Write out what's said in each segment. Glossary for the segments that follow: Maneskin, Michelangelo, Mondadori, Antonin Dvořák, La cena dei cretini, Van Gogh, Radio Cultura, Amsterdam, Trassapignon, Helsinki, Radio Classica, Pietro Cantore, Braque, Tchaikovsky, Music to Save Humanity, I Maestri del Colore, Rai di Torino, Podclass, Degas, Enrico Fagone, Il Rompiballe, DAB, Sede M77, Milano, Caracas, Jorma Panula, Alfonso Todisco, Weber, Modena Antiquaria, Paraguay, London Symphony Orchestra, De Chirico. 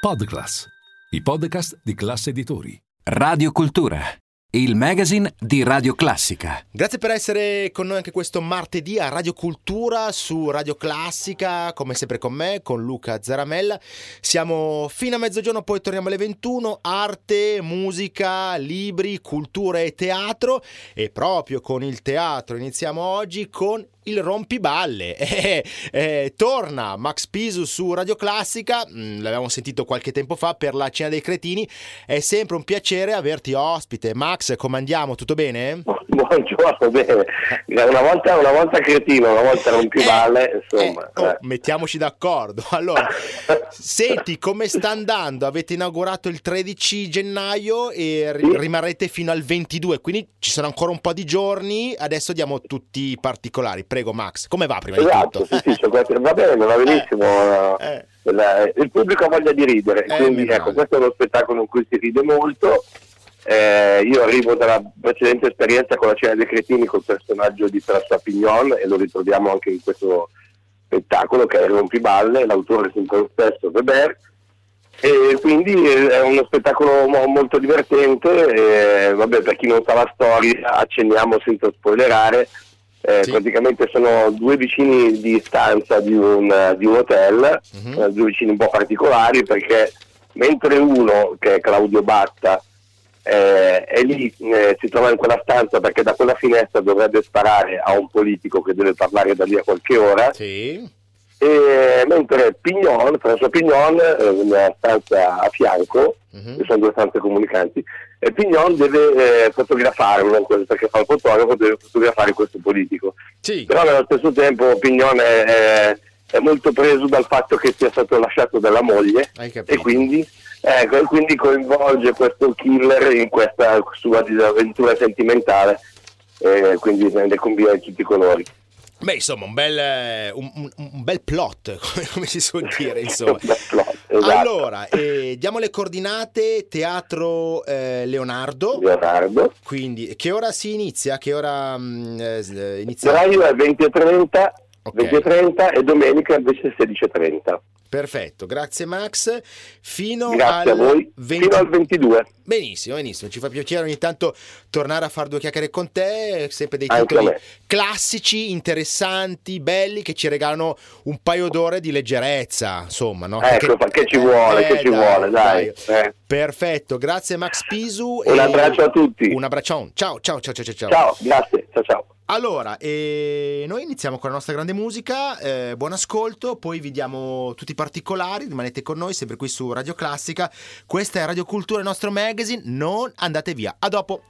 Podclass, i podcast di Class Editori. Radio Cultura, il magazine di Radio Classica. Grazie per essere con noi anche questo martedì a Radio Cultura su Radio Classica, come sempre con me, con Luca Zaramella. Siamo fino a mezzogiorno, poi torniamo alle 21. Arte, musica, libri, cultura e teatro. E proprio con il teatro iniziamo oggi con Il Rompiballe. Torna Max Pisu su Radio Classica, l'avevamo sentito qualche tempo fa per La Cena dei Cretini. È sempre un piacere averti ospite. Max, come andiamo? Tutto bene? Buongiorno, bene. Una volta cretino, una volta Rompiballe, insomma. Mettiamoci d'accordo. Allora, senti, come sta andando? Avete inaugurato il 13 gennaio e rimarrete fino al 22, quindi ci sono ancora un po' di giorni. Adesso diamo tutti i particolari. Prego Max, come va prima di tutto? Sì, va bene, va benissimo. Il pubblico ha voglia di ridere, quindi ecco, questo è uno spettacolo in cui si ride molto. Io arrivo dalla precedente esperienza con La Cena dei Cretini, col personaggio di Trassapignon, e lo ritroviamo anche in questo spettacolo che è Il Rompiballe, l'autore è sempre lo stesso, Weber, e quindi è uno spettacolo molto divertente. Vabbè, per chi non sa la storia, accenniamo senza spoilerare. Sì. Praticamente sono due vicini di stanza di un hotel, due vicini un po' particolari, perché mentre uno, che è Claudio Batta, è lì, si trova in quella stanza perché da quella finestra dovrebbe sparare a un politico che deve parlare da lì a qualche ora, sì. E mentre François Pignon, nella stanza a fianco, che sono due stanze comunicanti, e Pignon deve fotografarlo, perché fa il fotografo, deve fotografare questo politico, sì. Però nello stesso tempo Pignon è molto preso dal fatto che sia stato lasciato dalla moglie, e quindi coinvolge questo killer in questa sua disavventura sentimentale, quindi ne combina di tutti i colori. Beh, insomma, un bel plot, come si suol dire, insomma. Esatto. Allora, diamo le coordinate. Teatro Leonardo. Quindi, che ora si inizia? Che ora inizia? L'orario è 20:30, okay. 20:30, e domenica invece 16:30. Perfetto, grazie Max. Grazie a voi. Fino al 22. Benissimo, ci fa piacere ogni tanto tornare a fare due chiacchiere con te, sempre dei titoli classici, interessanti, belli, che ci regalano un paio d'ore di leggerezza, insomma, no? Ecco, perché ci vuole, dai. Perfetto, grazie Max Pisu. Un abbraccio a tutti. Un abbraccione. Ciao. Ciao, grazie, ciao. Allora, noi iniziamo con la nostra grande musica, buon ascolto, poi vi diamo tutti i particolari, rimanete con noi sempre qui su Radio Classica. Questa è Radio Cultura, il nostro magazine, non andate via, a dopo!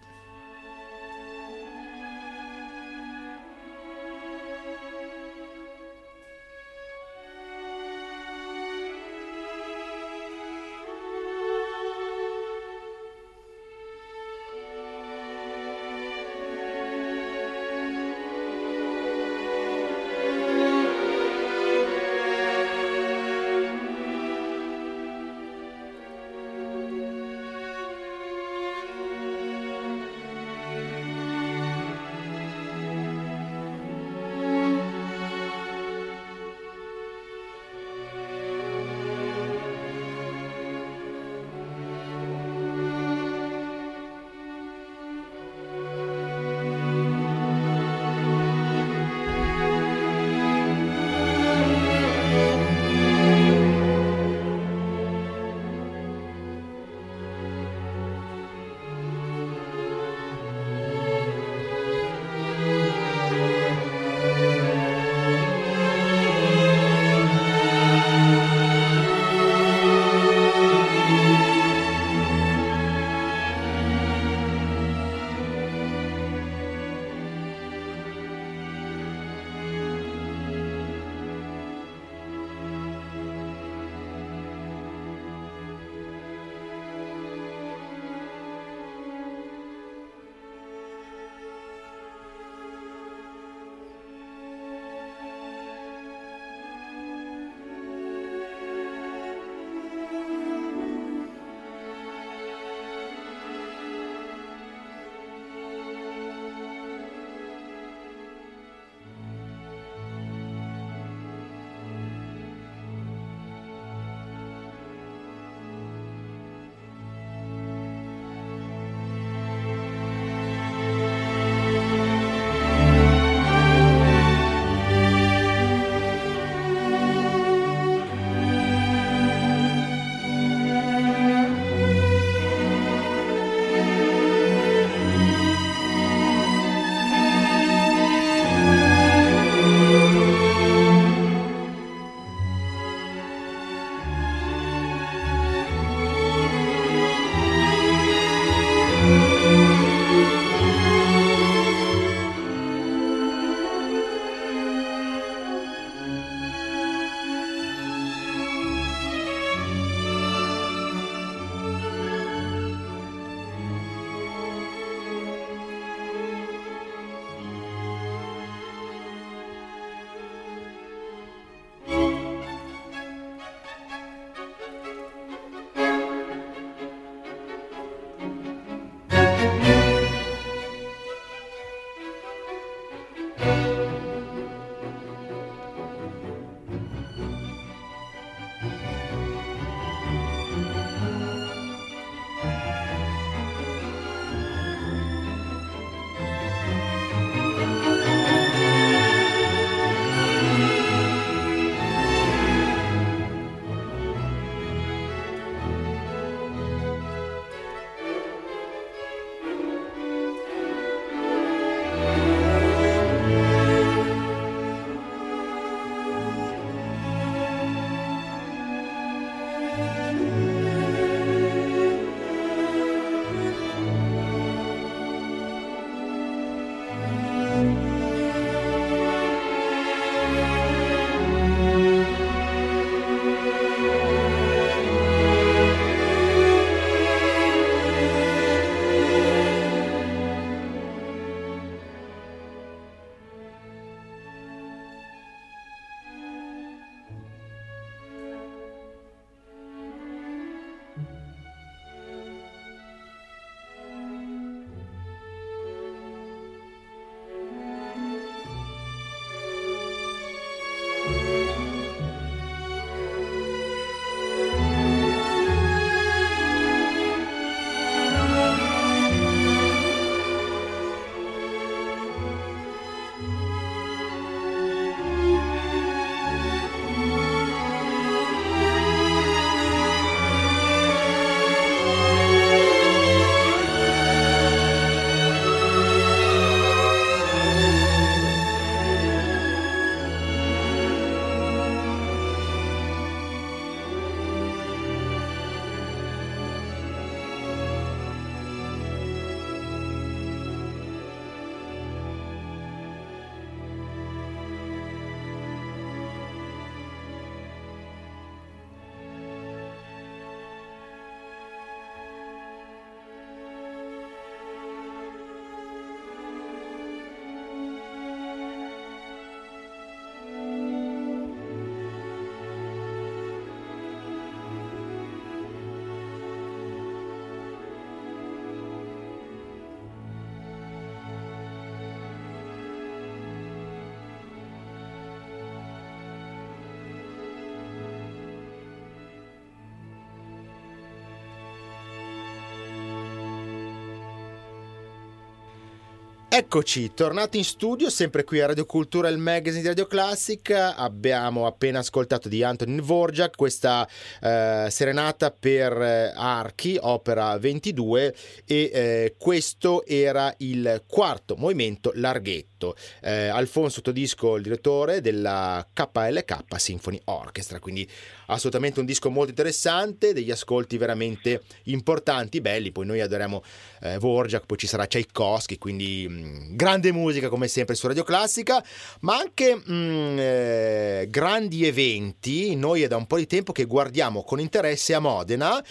Eccoci, tornati in studio, sempre qui a Radio Cultura, il magazine di Radio Classica. Abbiamo appena ascoltato di Antonin Dvořák questa serenata per archi, opera 22, e questo era il quarto movimento larghetto. Alfonso Todisco, il direttore della KLK Symphony Orchestra, quindi assolutamente un disco molto interessante, degli ascolti veramente importanti, belli. Poi noi adoriamo Dvořák, poi ci sarà Tchaikovsky, quindi grande musica come sempre su Radio Classica, ma anche grandi eventi. Noi è da un po' di tempo che guardiamo con interesse a Modena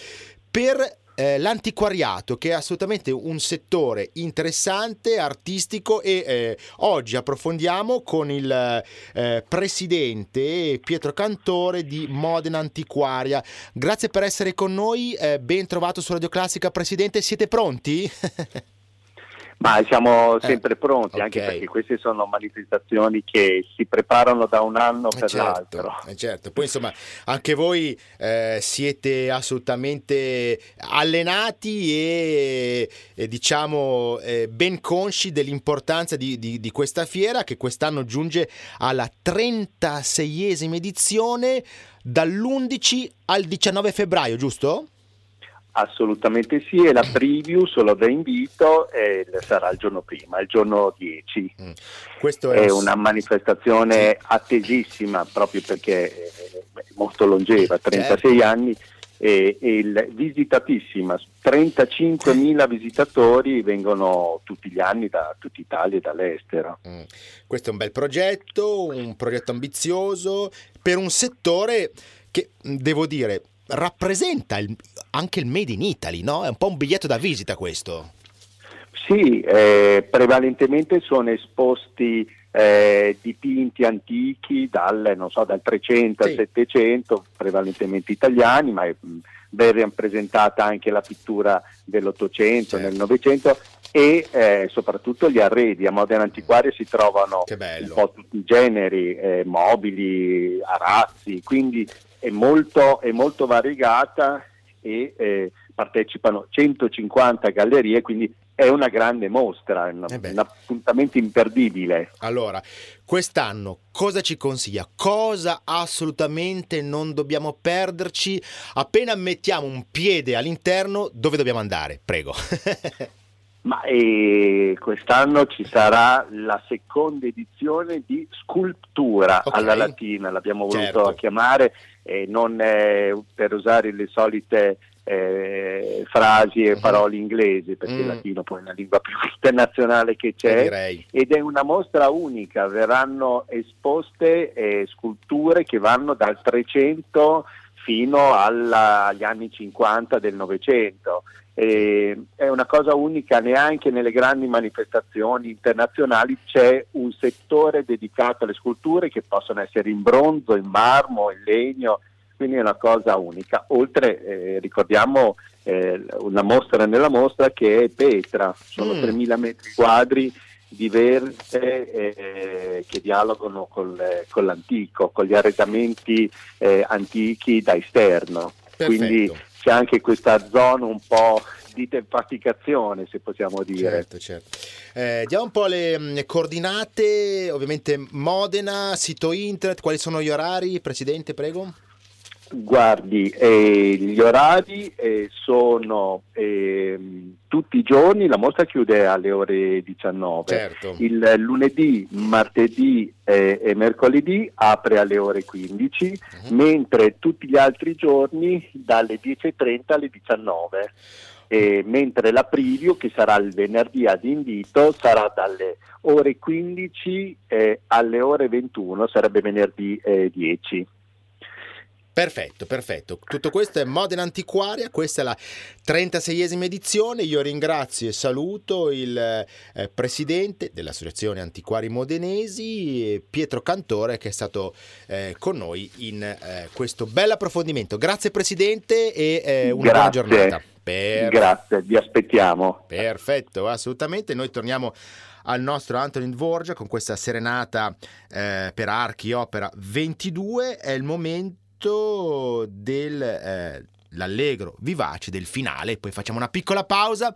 per l'antiquariato, che è assolutamente un settore interessante, artistico, e oggi approfondiamo con il presidente Pietro Cantore di Modena Antiquaria. Grazie per essere con noi, ben trovato su Radio Classica. Presidente, siete pronti? Ma siamo sempre pronti, okay. Anche perché queste sono manifestazioni che si preparano da un anno per l'altro. Certo, poi insomma anche voi siete assolutamente allenati e diciamo ben consci dell'importanza di questa fiera, che quest'anno giunge alla 36esima edizione, dall'11 al 19 febbraio, giusto? Assolutamente sì, e la preview solo da invito sarà il giorno prima, il giorno 10. Questo è una manifestazione attesissima, proprio perché è molto longeva, 36 anni, e visitatissima, 35.000 visitatori vengono tutti gli anni da tutta Italia e dall'estero. Questo è un bel progetto, un progetto ambizioso, per un settore che, devo dire, rappresenta anche il Made in Italy, no? È un po' un biglietto da visita questo. Sì, prevalentemente sono esposti dipinti antichi dal 300 al 700, prevalentemente italiani, ma ben rappresentata anche la pittura dell'Ottocento, certo, nel Novecento, e soprattutto gli arredi. A Modena Antiquaria si trovano un po' tutti i generi, mobili, arazzi, quindi è molto variegata e partecipano 150 gallerie, quindi è una grande mostra, un appuntamento imperdibile. Allora, quest'anno cosa ci consiglia? Cosa assolutamente non dobbiamo perderci appena mettiamo un piede all'interno? Dove dobbiamo andare? Prego. Ma quest'anno ci sarà la seconda edizione di Sculptura, okay, alla latina, l'abbiamo voluto, certo, chiamare, non per usare le solite frasi e parole inglesi, perché il latino poi è una lingua più internazionale che c'è, direi, ed è una mostra unica. Verranno esposte sculture che vanno dal 300 fino agli anni 50 del Novecento. È una cosa unica, neanche nelle grandi manifestazioni internazionali c'è un settore dedicato alle sculture che possono essere in bronzo, in marmo, in legno, quindi è una cosa unica. Oltre, ricordiamo, una mostra nella mostra che è Petra, sono 3.000 metri quadri diverse che dialogano con l'antico, con gli arredamenti antichi da esterno. Perfetto. Quindi c'è anche questa zona un po' di tempaticazione, se possiamo dire. Certo. Diamo un po' le coordinate, ovviamente Modena, sito internet, quali sono gli orari, Presidente, prego? Guardi, gli orari sono tutti i giorni, la mostra chiude alle ore 19, certo, il lunedì, martedì e mercoledì apre alle ore 15, mentre tutti gli altri giorni dalle 10.30 alle 19, mentre la preview, che sarà il venerdì ad invito, sarà dalle ore 15 alle ore 21, sarebbe venerdì 10. Perfetto. Tutto questo è Modena Antiquaria, questa è la 36esima edizione. Io ringrazio e saluto il presidente dell'Associazione Antiquari Modenesi, Pietro Cantore, che è stato con noi in questo bel approfondimento. Grazie Presidente e una buona giornata. Grazie, vi aspettiamo. Perfetto, assolutamente. Noi torniamo al nostro Antonin Dvořák con questa serenata per archi opera 22. È il momento dell'allegro vivace del finale, poi facciamo una piccola pausa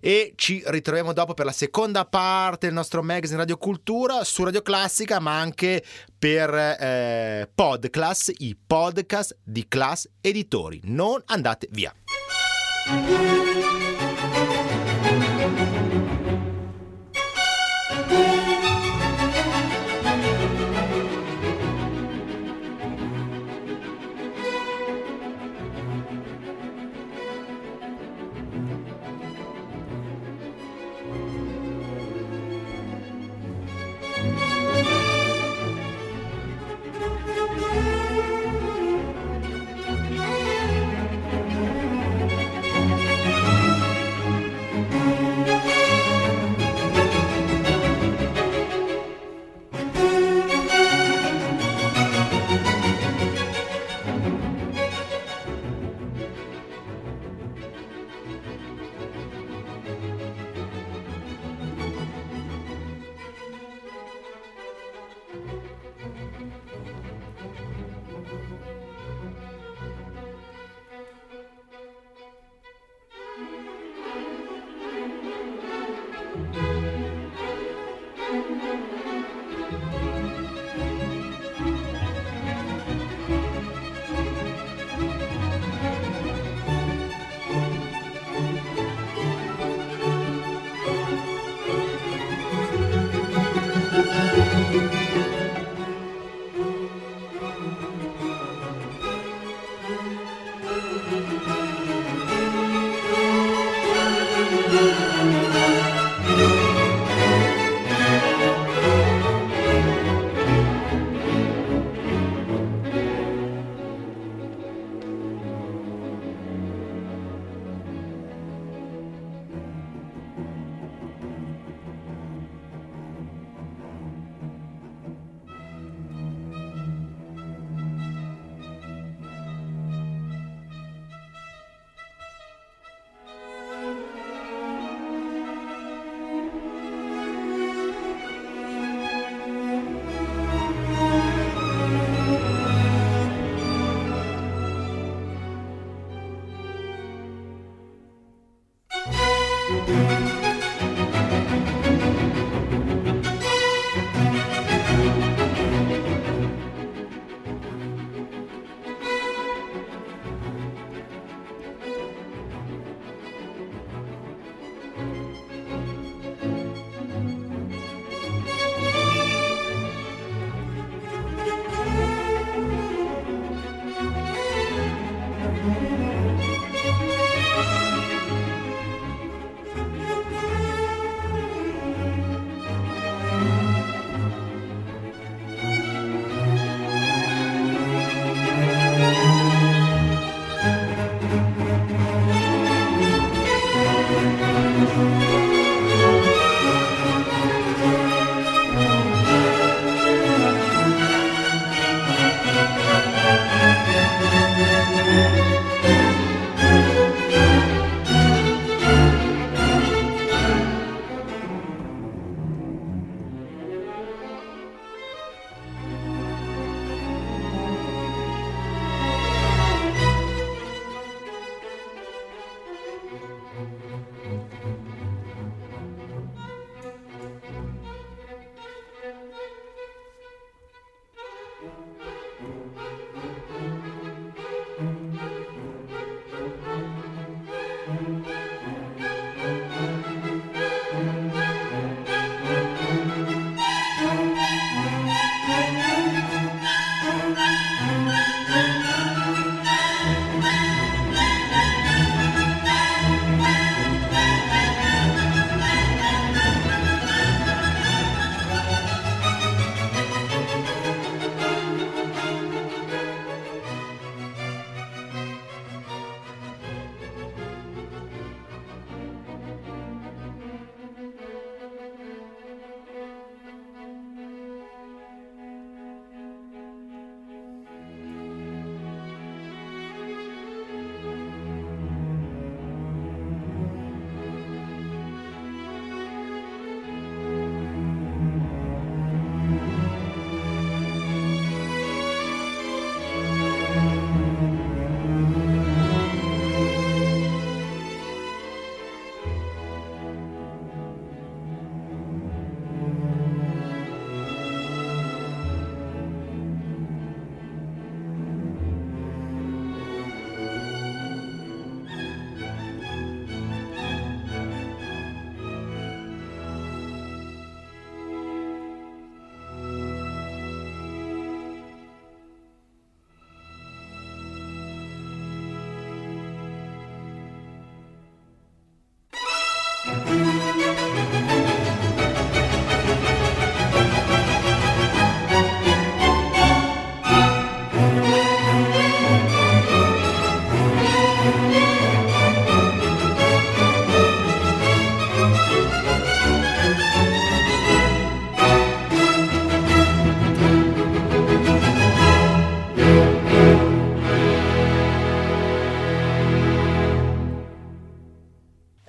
e ci ritroviamo dopo per la seconda parte del nostro magazine Radio Cultura su Radio Classica, ma anche per Podclass, i podcast di Class Editori. Non andate via.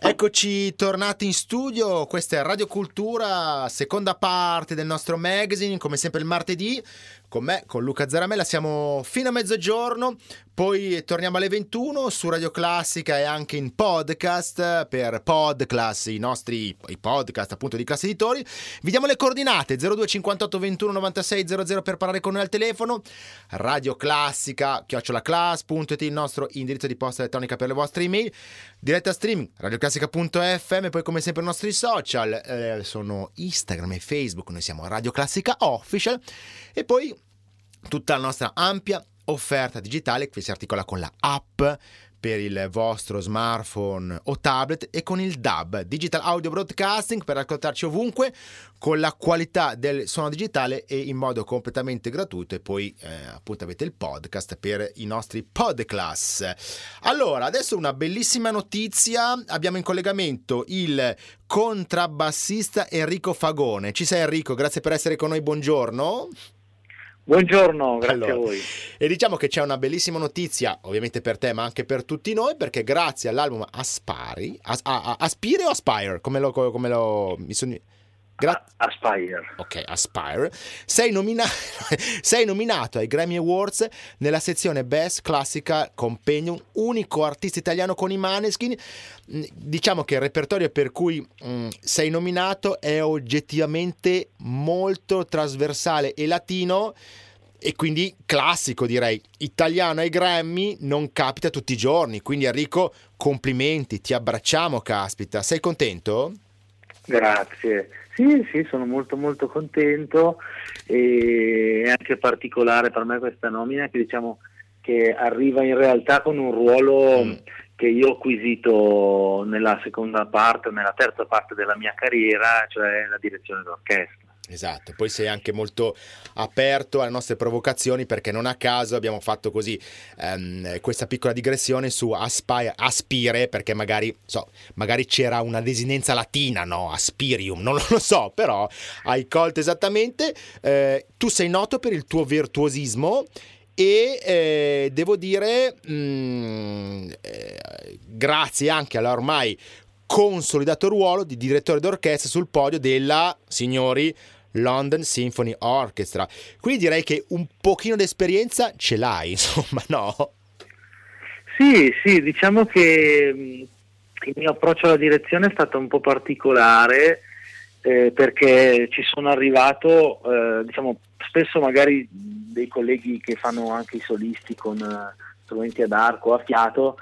Eccoci tornati in studio, questa è Radio Cultura, seconda parte del nostro magazine, come sempre il martedì, con me, con Luca Zaramella, siamo fino a mezzogiorno, poi torniamo alle 21 su Radio Classica e anche in podcast per Podclass, i podcast appunto di Class Editori. Vi diamo le coordinate 02 58 21 96 00 per parlare con noi al telefono, radioclassica@class.it il nostro indirizzo di posta elettronica per le vostre email, diretta streaming radioclassica.it .fm, poi come sempre i nostri social sono Instagram e Facebook, noi siamo Radio Classica Official, e poi tutta la nostra ampia offerta digitale che si articola con la app per il vostro smartphone o tablet e con il DAB, Digital Audio Broadcasting, per ascoltarci ovunque con la qualità del suono digitale e in modo completamente gratuito, e poi appunto avete il podcast per i nostri Podclass. Allora, adesso una bellissima notizia, abbiamo in collegamento il contrabbassista Enrico Fagone. Ci sei Enrico, grazie per essere con noi, buongiorno. Buongiorno, grazie a voi. E diciamo che c'è una bellissima notizia, ovviamente per te, ma anche per tutti noi, perché grazie all'album Aspire, come lo mi sono Aspire. Ok, Aspire. Sei nominato ai Grammy Awards nella sezione Best Classica Compendium, unico artista italiano con i Maneskin. Diciamo che il repertorio per cui sei nominato è oggettivamente molto trasversale e latino, e quindi classico, direi. Italiano ai Grammy non capita tutti i giorni, quindi Enrico, complimenti, ti abbracciamo, caspita. Sei contento? Grazie. Sì, sono molto contento, e è anche particolare per me questa nomina, che diciamo che arriva in realtà con un ruolo che io ho acquisito nella terza parte della mia carriera, cioè la direzione d'orchestra. Esatto, poi sei anche molto aperto alle nostre provocazioni, perché non a caso abbiamo fatto così questa piccola digressione su Aspire, perché magari c'era una desinenza latina, no? Aspirium, non lo so, però hai colto esattamente. Tu sei noto per il tuo virtuosismo e devo dire grazie anche alla ormai consolidato ruolo di direttore d'orchestra sul podio della, signori, London Symphony Orchestra. Quindi direi che un pochino di esperienza ce l'hai, insomma, no? Sì, diciamo che il mio approccio alla direzione è stato un po' particolare, perché ci sono arrivato, diciamo, spesso magari dei colleghi che fanno anche i solisti con strumenti ad arco, a fiato,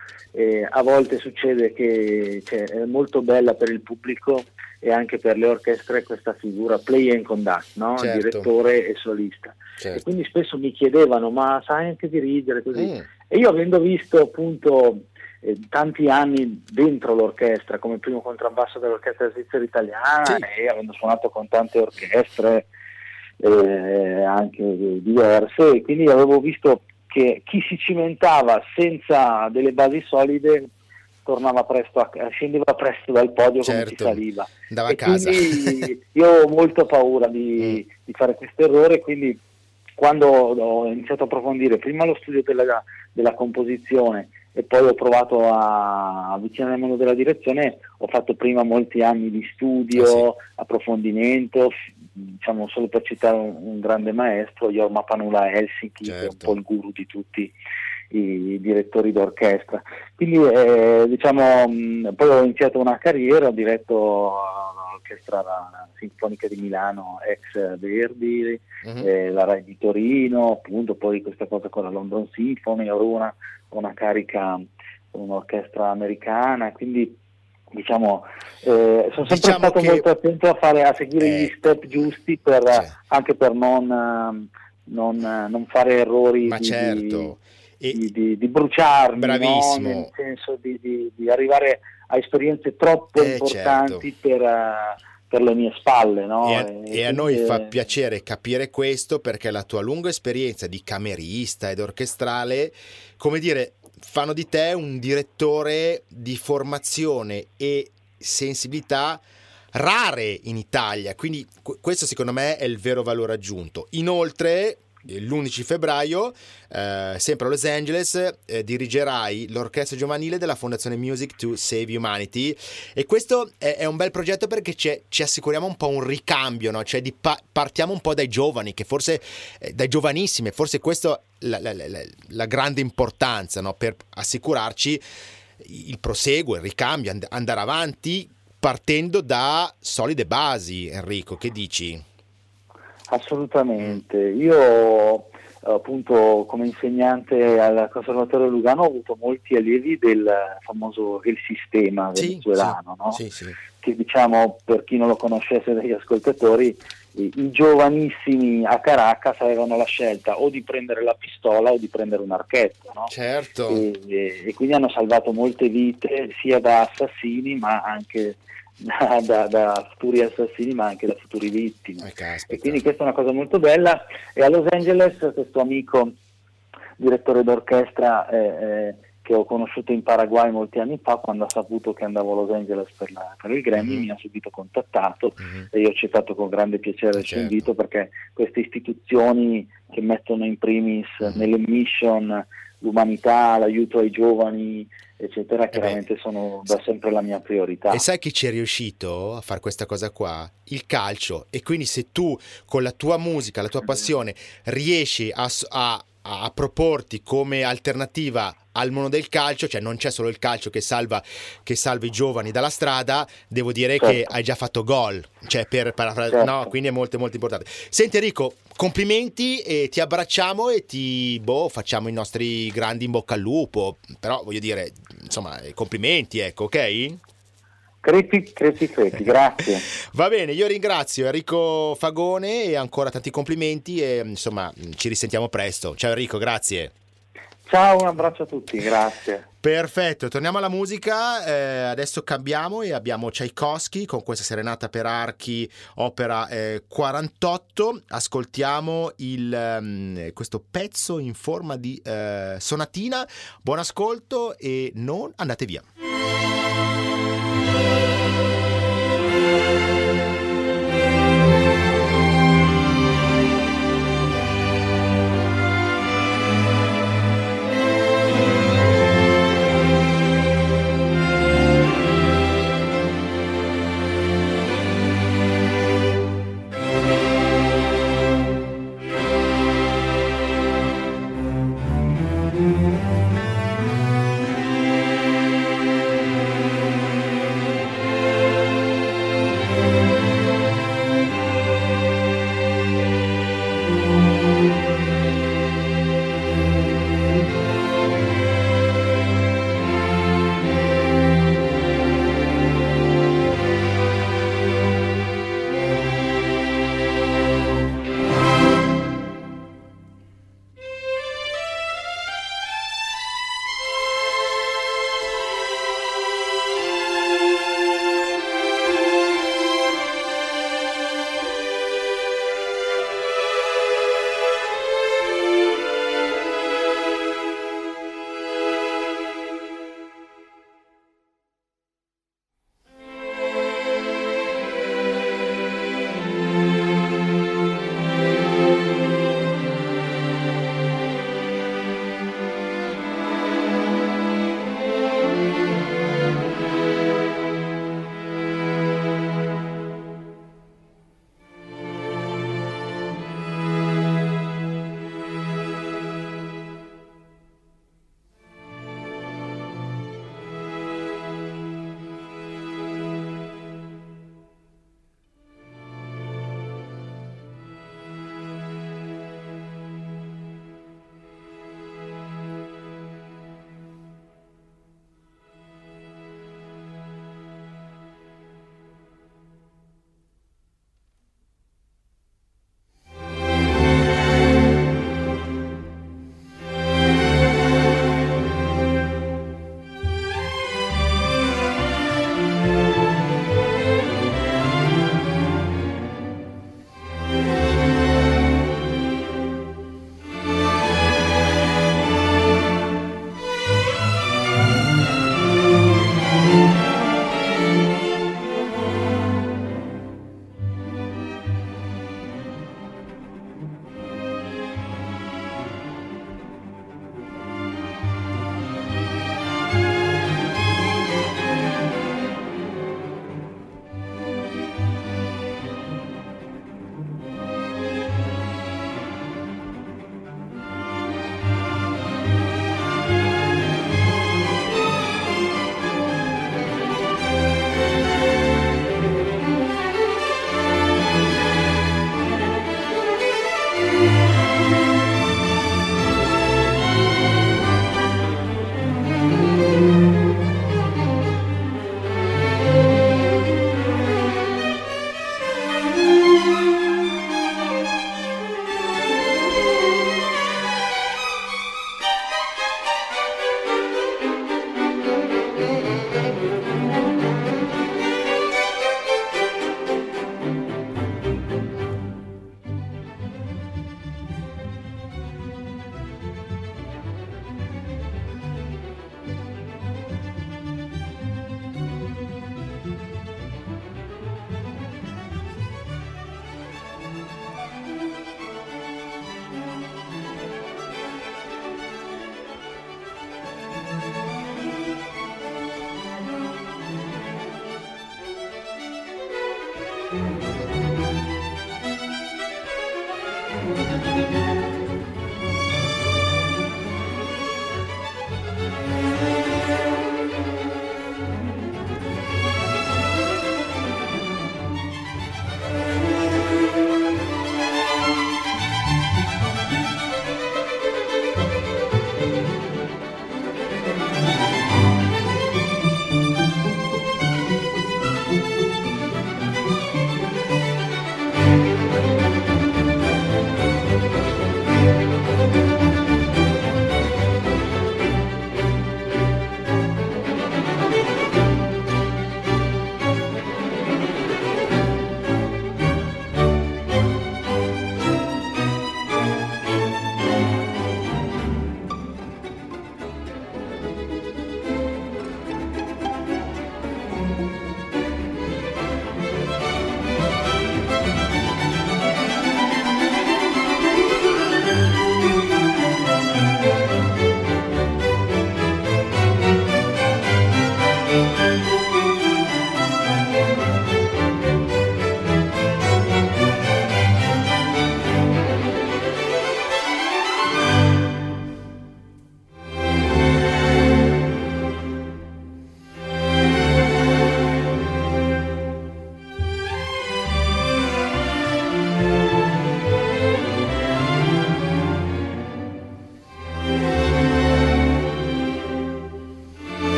a volte succede che è molto bella per il pubblico e anche per le orchestre questa figura play and conduct, no? Certo. Direttore e solista. Certo. E quindi spesso mi chiedevano, ma sai anche dirigere così? E io, avendo visto appunto tanti anni dentro l'orchestra, come primo contrabbasso dell'orchestra svizzera italiana, e avendo suonato con tante orchestre anche diverse, e quindi avevo visto che chi si cimentava senza delle basi solide scendeva presto dal podio, certo, come si saliva. Andava a casa. Quindi io ho molto paura di fare questo errore, quindi quando ho iniziato a approfondire prima lo studio della composizione e poi ho provato a avvicinarmi al mondo della direzione, ho fatto prima molti anni di studio, approfondimento, diciamo, solo per citare un grande maestro, Jorma Panula a Helsinki, certo, che è un po' il guru di tutti i direttori d'orchestra. Quindi poi ho iniziato una carriera, ho diretto l'orchestra sinfonica di Milano, ex Verdi, la Rai di Torino, appunto, poi questa cosa con la London Symphony, ora una carica con un'orchestra americana, quindi sono sempre stato molto attento a seguire gli step giusti, anche per non fare errori. Ma certo. Di bruciarmi, bravissimo, no? Nel senso di arrivare a esperienze troppo importanti, certo, per le mie spalle, no? E a noi fa piacere capire questo, perché la tua lunga esperienza di camerista ed orchestrale, come dire, fanno di te un direttore di formazione e sensibilità rare in Italia, quindi questo secondo me è il vero valore aggiunto. Inoltre, l'11 febbraio, sempre a Los Angeles, dirigerai l'orchestra giovanile della Fondazione Music to Save Humanity, e questo è un bel progetto, perché ci assicuriamo un po' un ricambio, no? Cioè partiamo un po' dai giovani, che forse dai giovanissime, forse questa è la grande importanza, no? Per assicurarci il proseguo, il ricambio, andare avanti partendo da solide basi. Enrico, che dici? Assolutamente, io appunto come insegnante al Conservatorio Lugano ho avuto molti allievi del famoso Il Sistema venezuelano, no? Che, diciamo, per chi non lo conoscesse dagli ascoltatori, i giovanissimi a Caracas avevano la scelta o di prendere la pistola o di prendere un archetto, no? Certo. E quindi hanno salvato molte vite, sia da assassini ma anche da futuri assassini, ma anche da futuri vittime. E quindi questa è una cosa molto bella, e a Los Angeles questo amico direttore d'orchestra che ho conosciuto in Paraguay molti anni fa, quando ha saputo che andavo a Los Angeles per il Grammy, mi ha subito contattato, e io ho accettato con grande piacere il suo invito, perché queste istituzioni che mettono in primis nelle mission l'umanità, l'aiuto ai giovani, eccetera, chiaramente sono da sempre la mia priorità. E sai chi ci è riuscito a fare questa cosa qua? Il calcio. E quindi se tu con la tua musica, la tua passione riesci a proporti come alternativa al mondo del calcio, cioè non c'è solo il calcio che salva i giovani dalla strada, devo dire, certo, che hai già fatto gol, cioè certo, no, quindi è molto molto importante. Senti Enrico, complimenti e ti abbracciamo e ti facciamo i nostri grandi in bocca al lupo, però voglio dire, insomma, complimenti, ecco, ok? Creti, grazie. Va bene, io ringrazio Enrico Fagone e ancora tanti complimenti e insomma ci risentiamo presto. Ciao Enrico, grazie. Ciao, un abbraccio a tutti, grazie. Perfetto, torniamo alla musica, adesso cambiamo e abbiamo Tchaikovsky con questa serenata per archi, opera 48, ascoltiamo questo pezzo in forma di sonatina, buon ascolto e non andate via.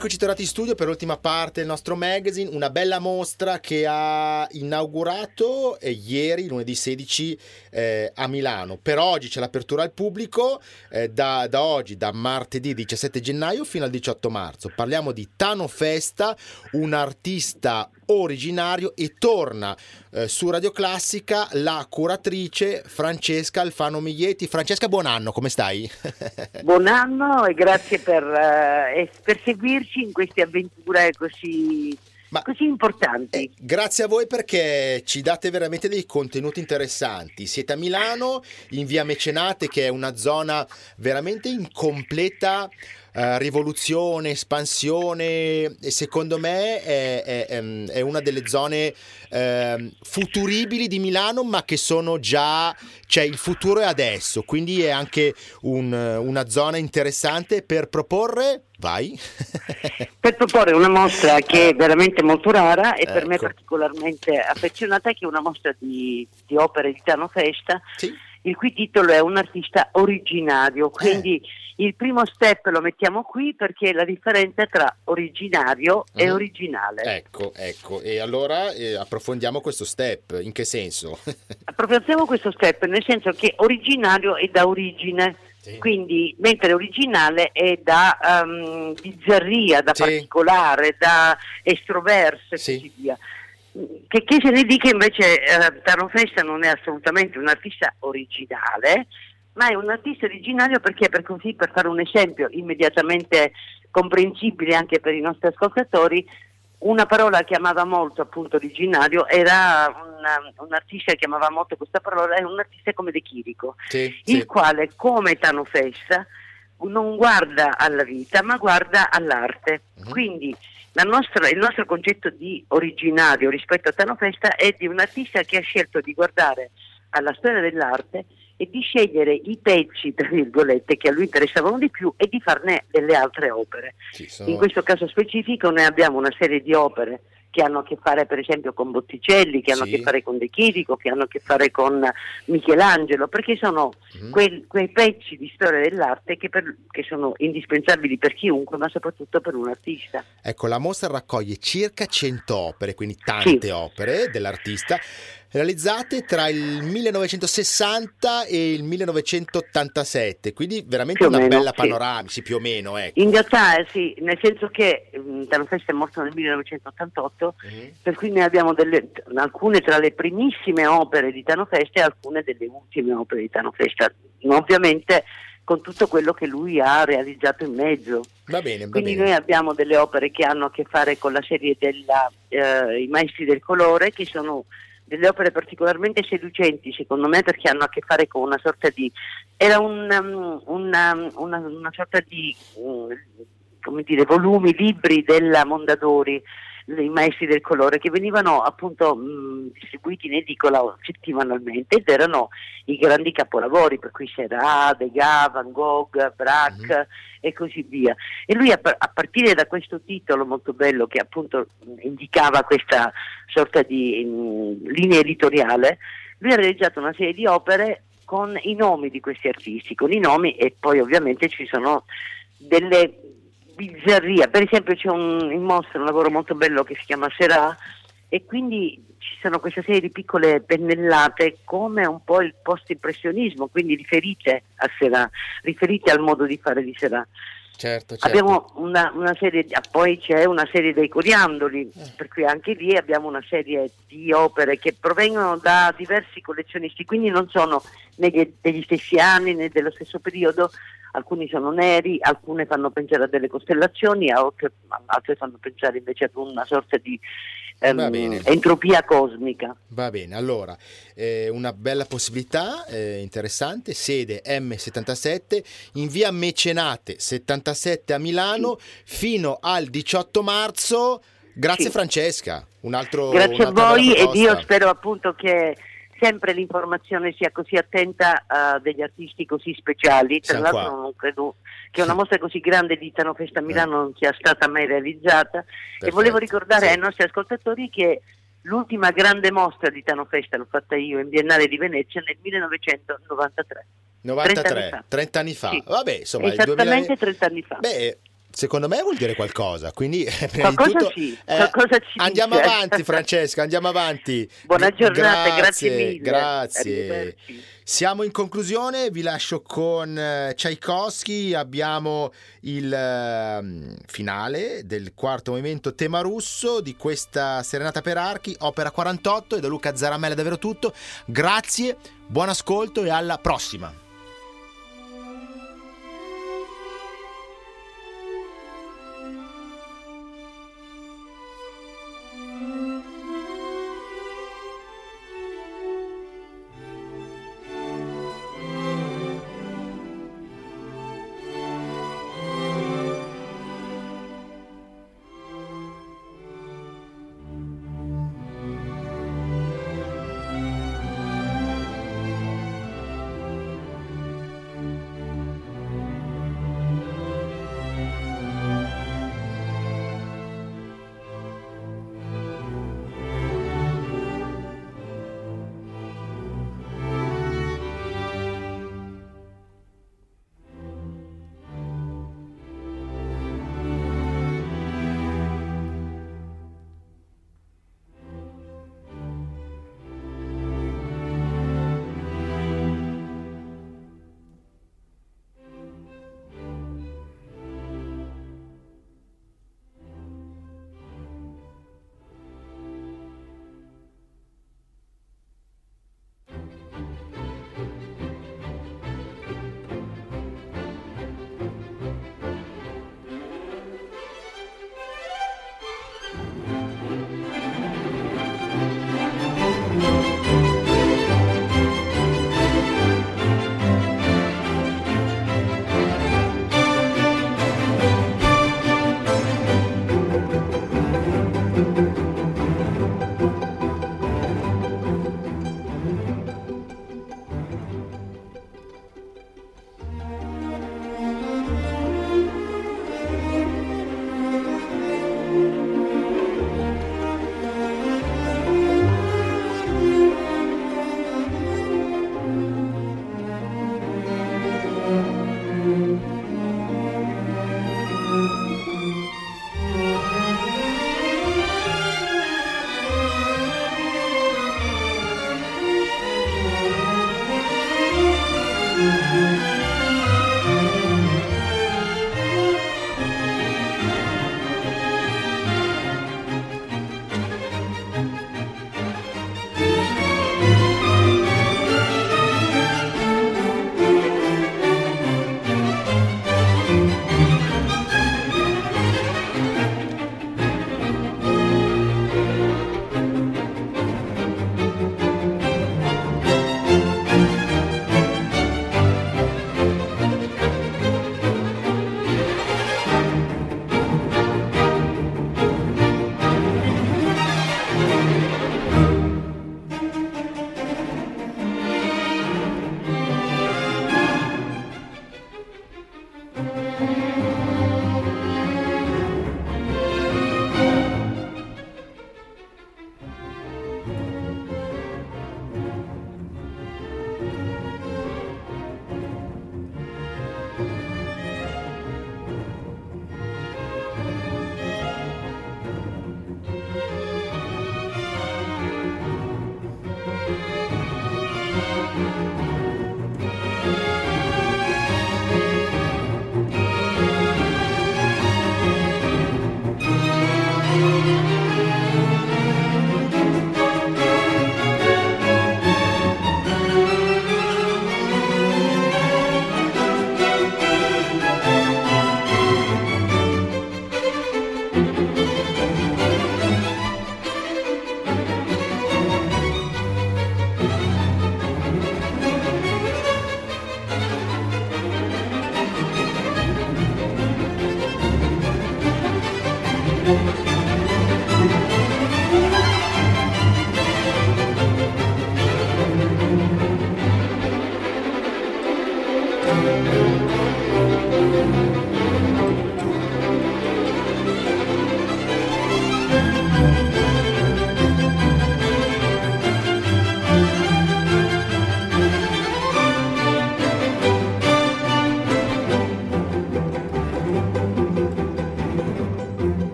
Eccoci tornati in studio per l'ultima parte del nostro magazine, una bella mostra che ha inaugurato ieri, lunedì 16, a Milano. Per oggi c'è l'apertura al pubblico, da oggi, da martedì 17 gennaio fino al 18 marzo. Parliamo di Tano Festa, un artista originario, e torna su Radio Classica la curatrice Francesca Alfano Miglietti. Francesca, buon anno, come stai? Buon anno e grazie per seguirci in queste avventure così importanti. Grazie a voi, perché ci date veramente dei contenuti interessanti. Siete a Milano, in Via Mecenate, che è una zona veramente in completa rivoluzione, espansione, e secondo me è una delle zone futuribili di Milano, ma che sono già, cioè il futuro è adesso, quindi è anche una zona interessante per proporre. Vai. Per proporre una mostra che è veramente molto rara e per me particolarmente affezionata, che è una mostra di opere di Tano Festa, sì, il cui titolo è Un artista originario, quindi il primo step lo mettiamo qui, perché la differenza tra originario e originale. Ecco, e allora approfondiamo questo step. In che senso? Approfondiamo questo step nel senso che originario è da origine, sì, quindi mentre originale è da bizzarria, da, sì, particolare, da estroverso, sì, e così via. Che se ne dica, invece Tano Festa non è assolutamente un artista originale, ma è un artista originario perché, per fare un esempio immediatamente comprensibile anche per i nostri ascoltatori, una parola che amava molto, appunto, originario, era un artista che amava molto questa parola, è un artista come De Chirico, sì, il, sì, quale, come Tano Festa, non guarda alla vita ma guarda all'arte. Quindi il nostro concetto di originario rispetto a Tano Festa è di un artista che ha scelto di guardare alla storia dell'arte e di scegliere i pezzi, tra virgolette, che a lui interessavano di più e di farne delle altre opere. Sì, in questo caso specifico noi abbiamo una serie di opere che hanno a che fare per esempio con Botticelli, che hanno, sì, a che fare con De Chirico, che hanno a che fare con Michelangelo, perché sono quei pezzi di storia dell'arte che sono indispensabili per chiunque, ma soprattutto per un artista. Ecco, la mostra raccoglie circa 100 opere, quindi tante, sì, opere dell'artista, realizzate tra il 1960 e il 1987, quindi veramente una bella panoramica, sì, più o meno. Ecco. In realtà sì, nel senso che Tano Festa è morto nel 1988, per cui ne abbiamo alcune tra le primissime opere di Tano Festa e alcune delle ultime opere di Tano Festa, ovviamente con tutto quello che lui ha realizzato in mezzo. Va bene. Quindi noi abbiamo delle opere che hanno a che fare con la serie della I Maestri del Colore, che sono delle opere particolarmente seducenti, secondo me, perché hanno a che fare con una sorta di una sorta di come dire, volumi, libri della Mondadori, I Maestri del Colore, che venivano appunto distribuiti in edicola settimanalmente ed erano i grandi capolavori, per cui Seurat, Degas, Van Gogh, Braque e così via. E lui, a partire da questo titolo molto bello, che appunto indicava questa sorta di linea editoriale, lui ha realizzato una serie di opere con i nomi di questi artisti, e poi ovviamente ci sono delle bizzarria. Per esempio c'è in mostra un lavoro molto bello che si chiama Seurat, e quindi ci sono questa serie di piccole pennellate come un po' il post-impressionismo, quindi riferite a Seurat, riferite al modo di fare di Seurat. Certo. Abbiamo una serie, poi c'è una serie dei coriandoli, per cui anche lì abbiamo una serie di opere che provengono da diversi collezionisti, quindi non sono né degli stessi anni né dello stesso periodo. Alcuni sono neri, alcune fanno pensare a delle costellazioni, altre fanno pensare invece ad una sorta di entropia cosmica. Va bene, allora una bella possibilità, interessante. Sede M77 in Via Mecenate 77 a Milano, sì, fino al 18 marzo. Grazie, sì, Francesca. Grazie a voi, ed io spero appunto che sempre l'informazione sia così attenta a degli artisti così speciali. Tra l'altro non credo che una mostra così grande di Tano Festa a Milano non sia stata mai realizzata. Perfetto. E volevo ricordare, sì, ai nostri ascoltatori che l'ultima grande mostra di Tano Festa l'ho fatta io in Biennale di Venezia nel 1993. 30 anni fa. Sì. Vabbè, insomma, esattamente 30 anni fa. Beh, secondo me vuol dire qualcosa, quindi qualcosa, tutto, sì, qualcosa ci andiamo dice. Avanti Francesca, andiamo avanti, buona giornata, grazie mille. Siamo in conclusione, vi lascio con Tchaikovsky, abbiamo il finale del quarto movimento tema russo di questa serenata per archi, opera 48, e da Luca Zaramella è davvero tutto, grazie, buon ascolto e alla prossima.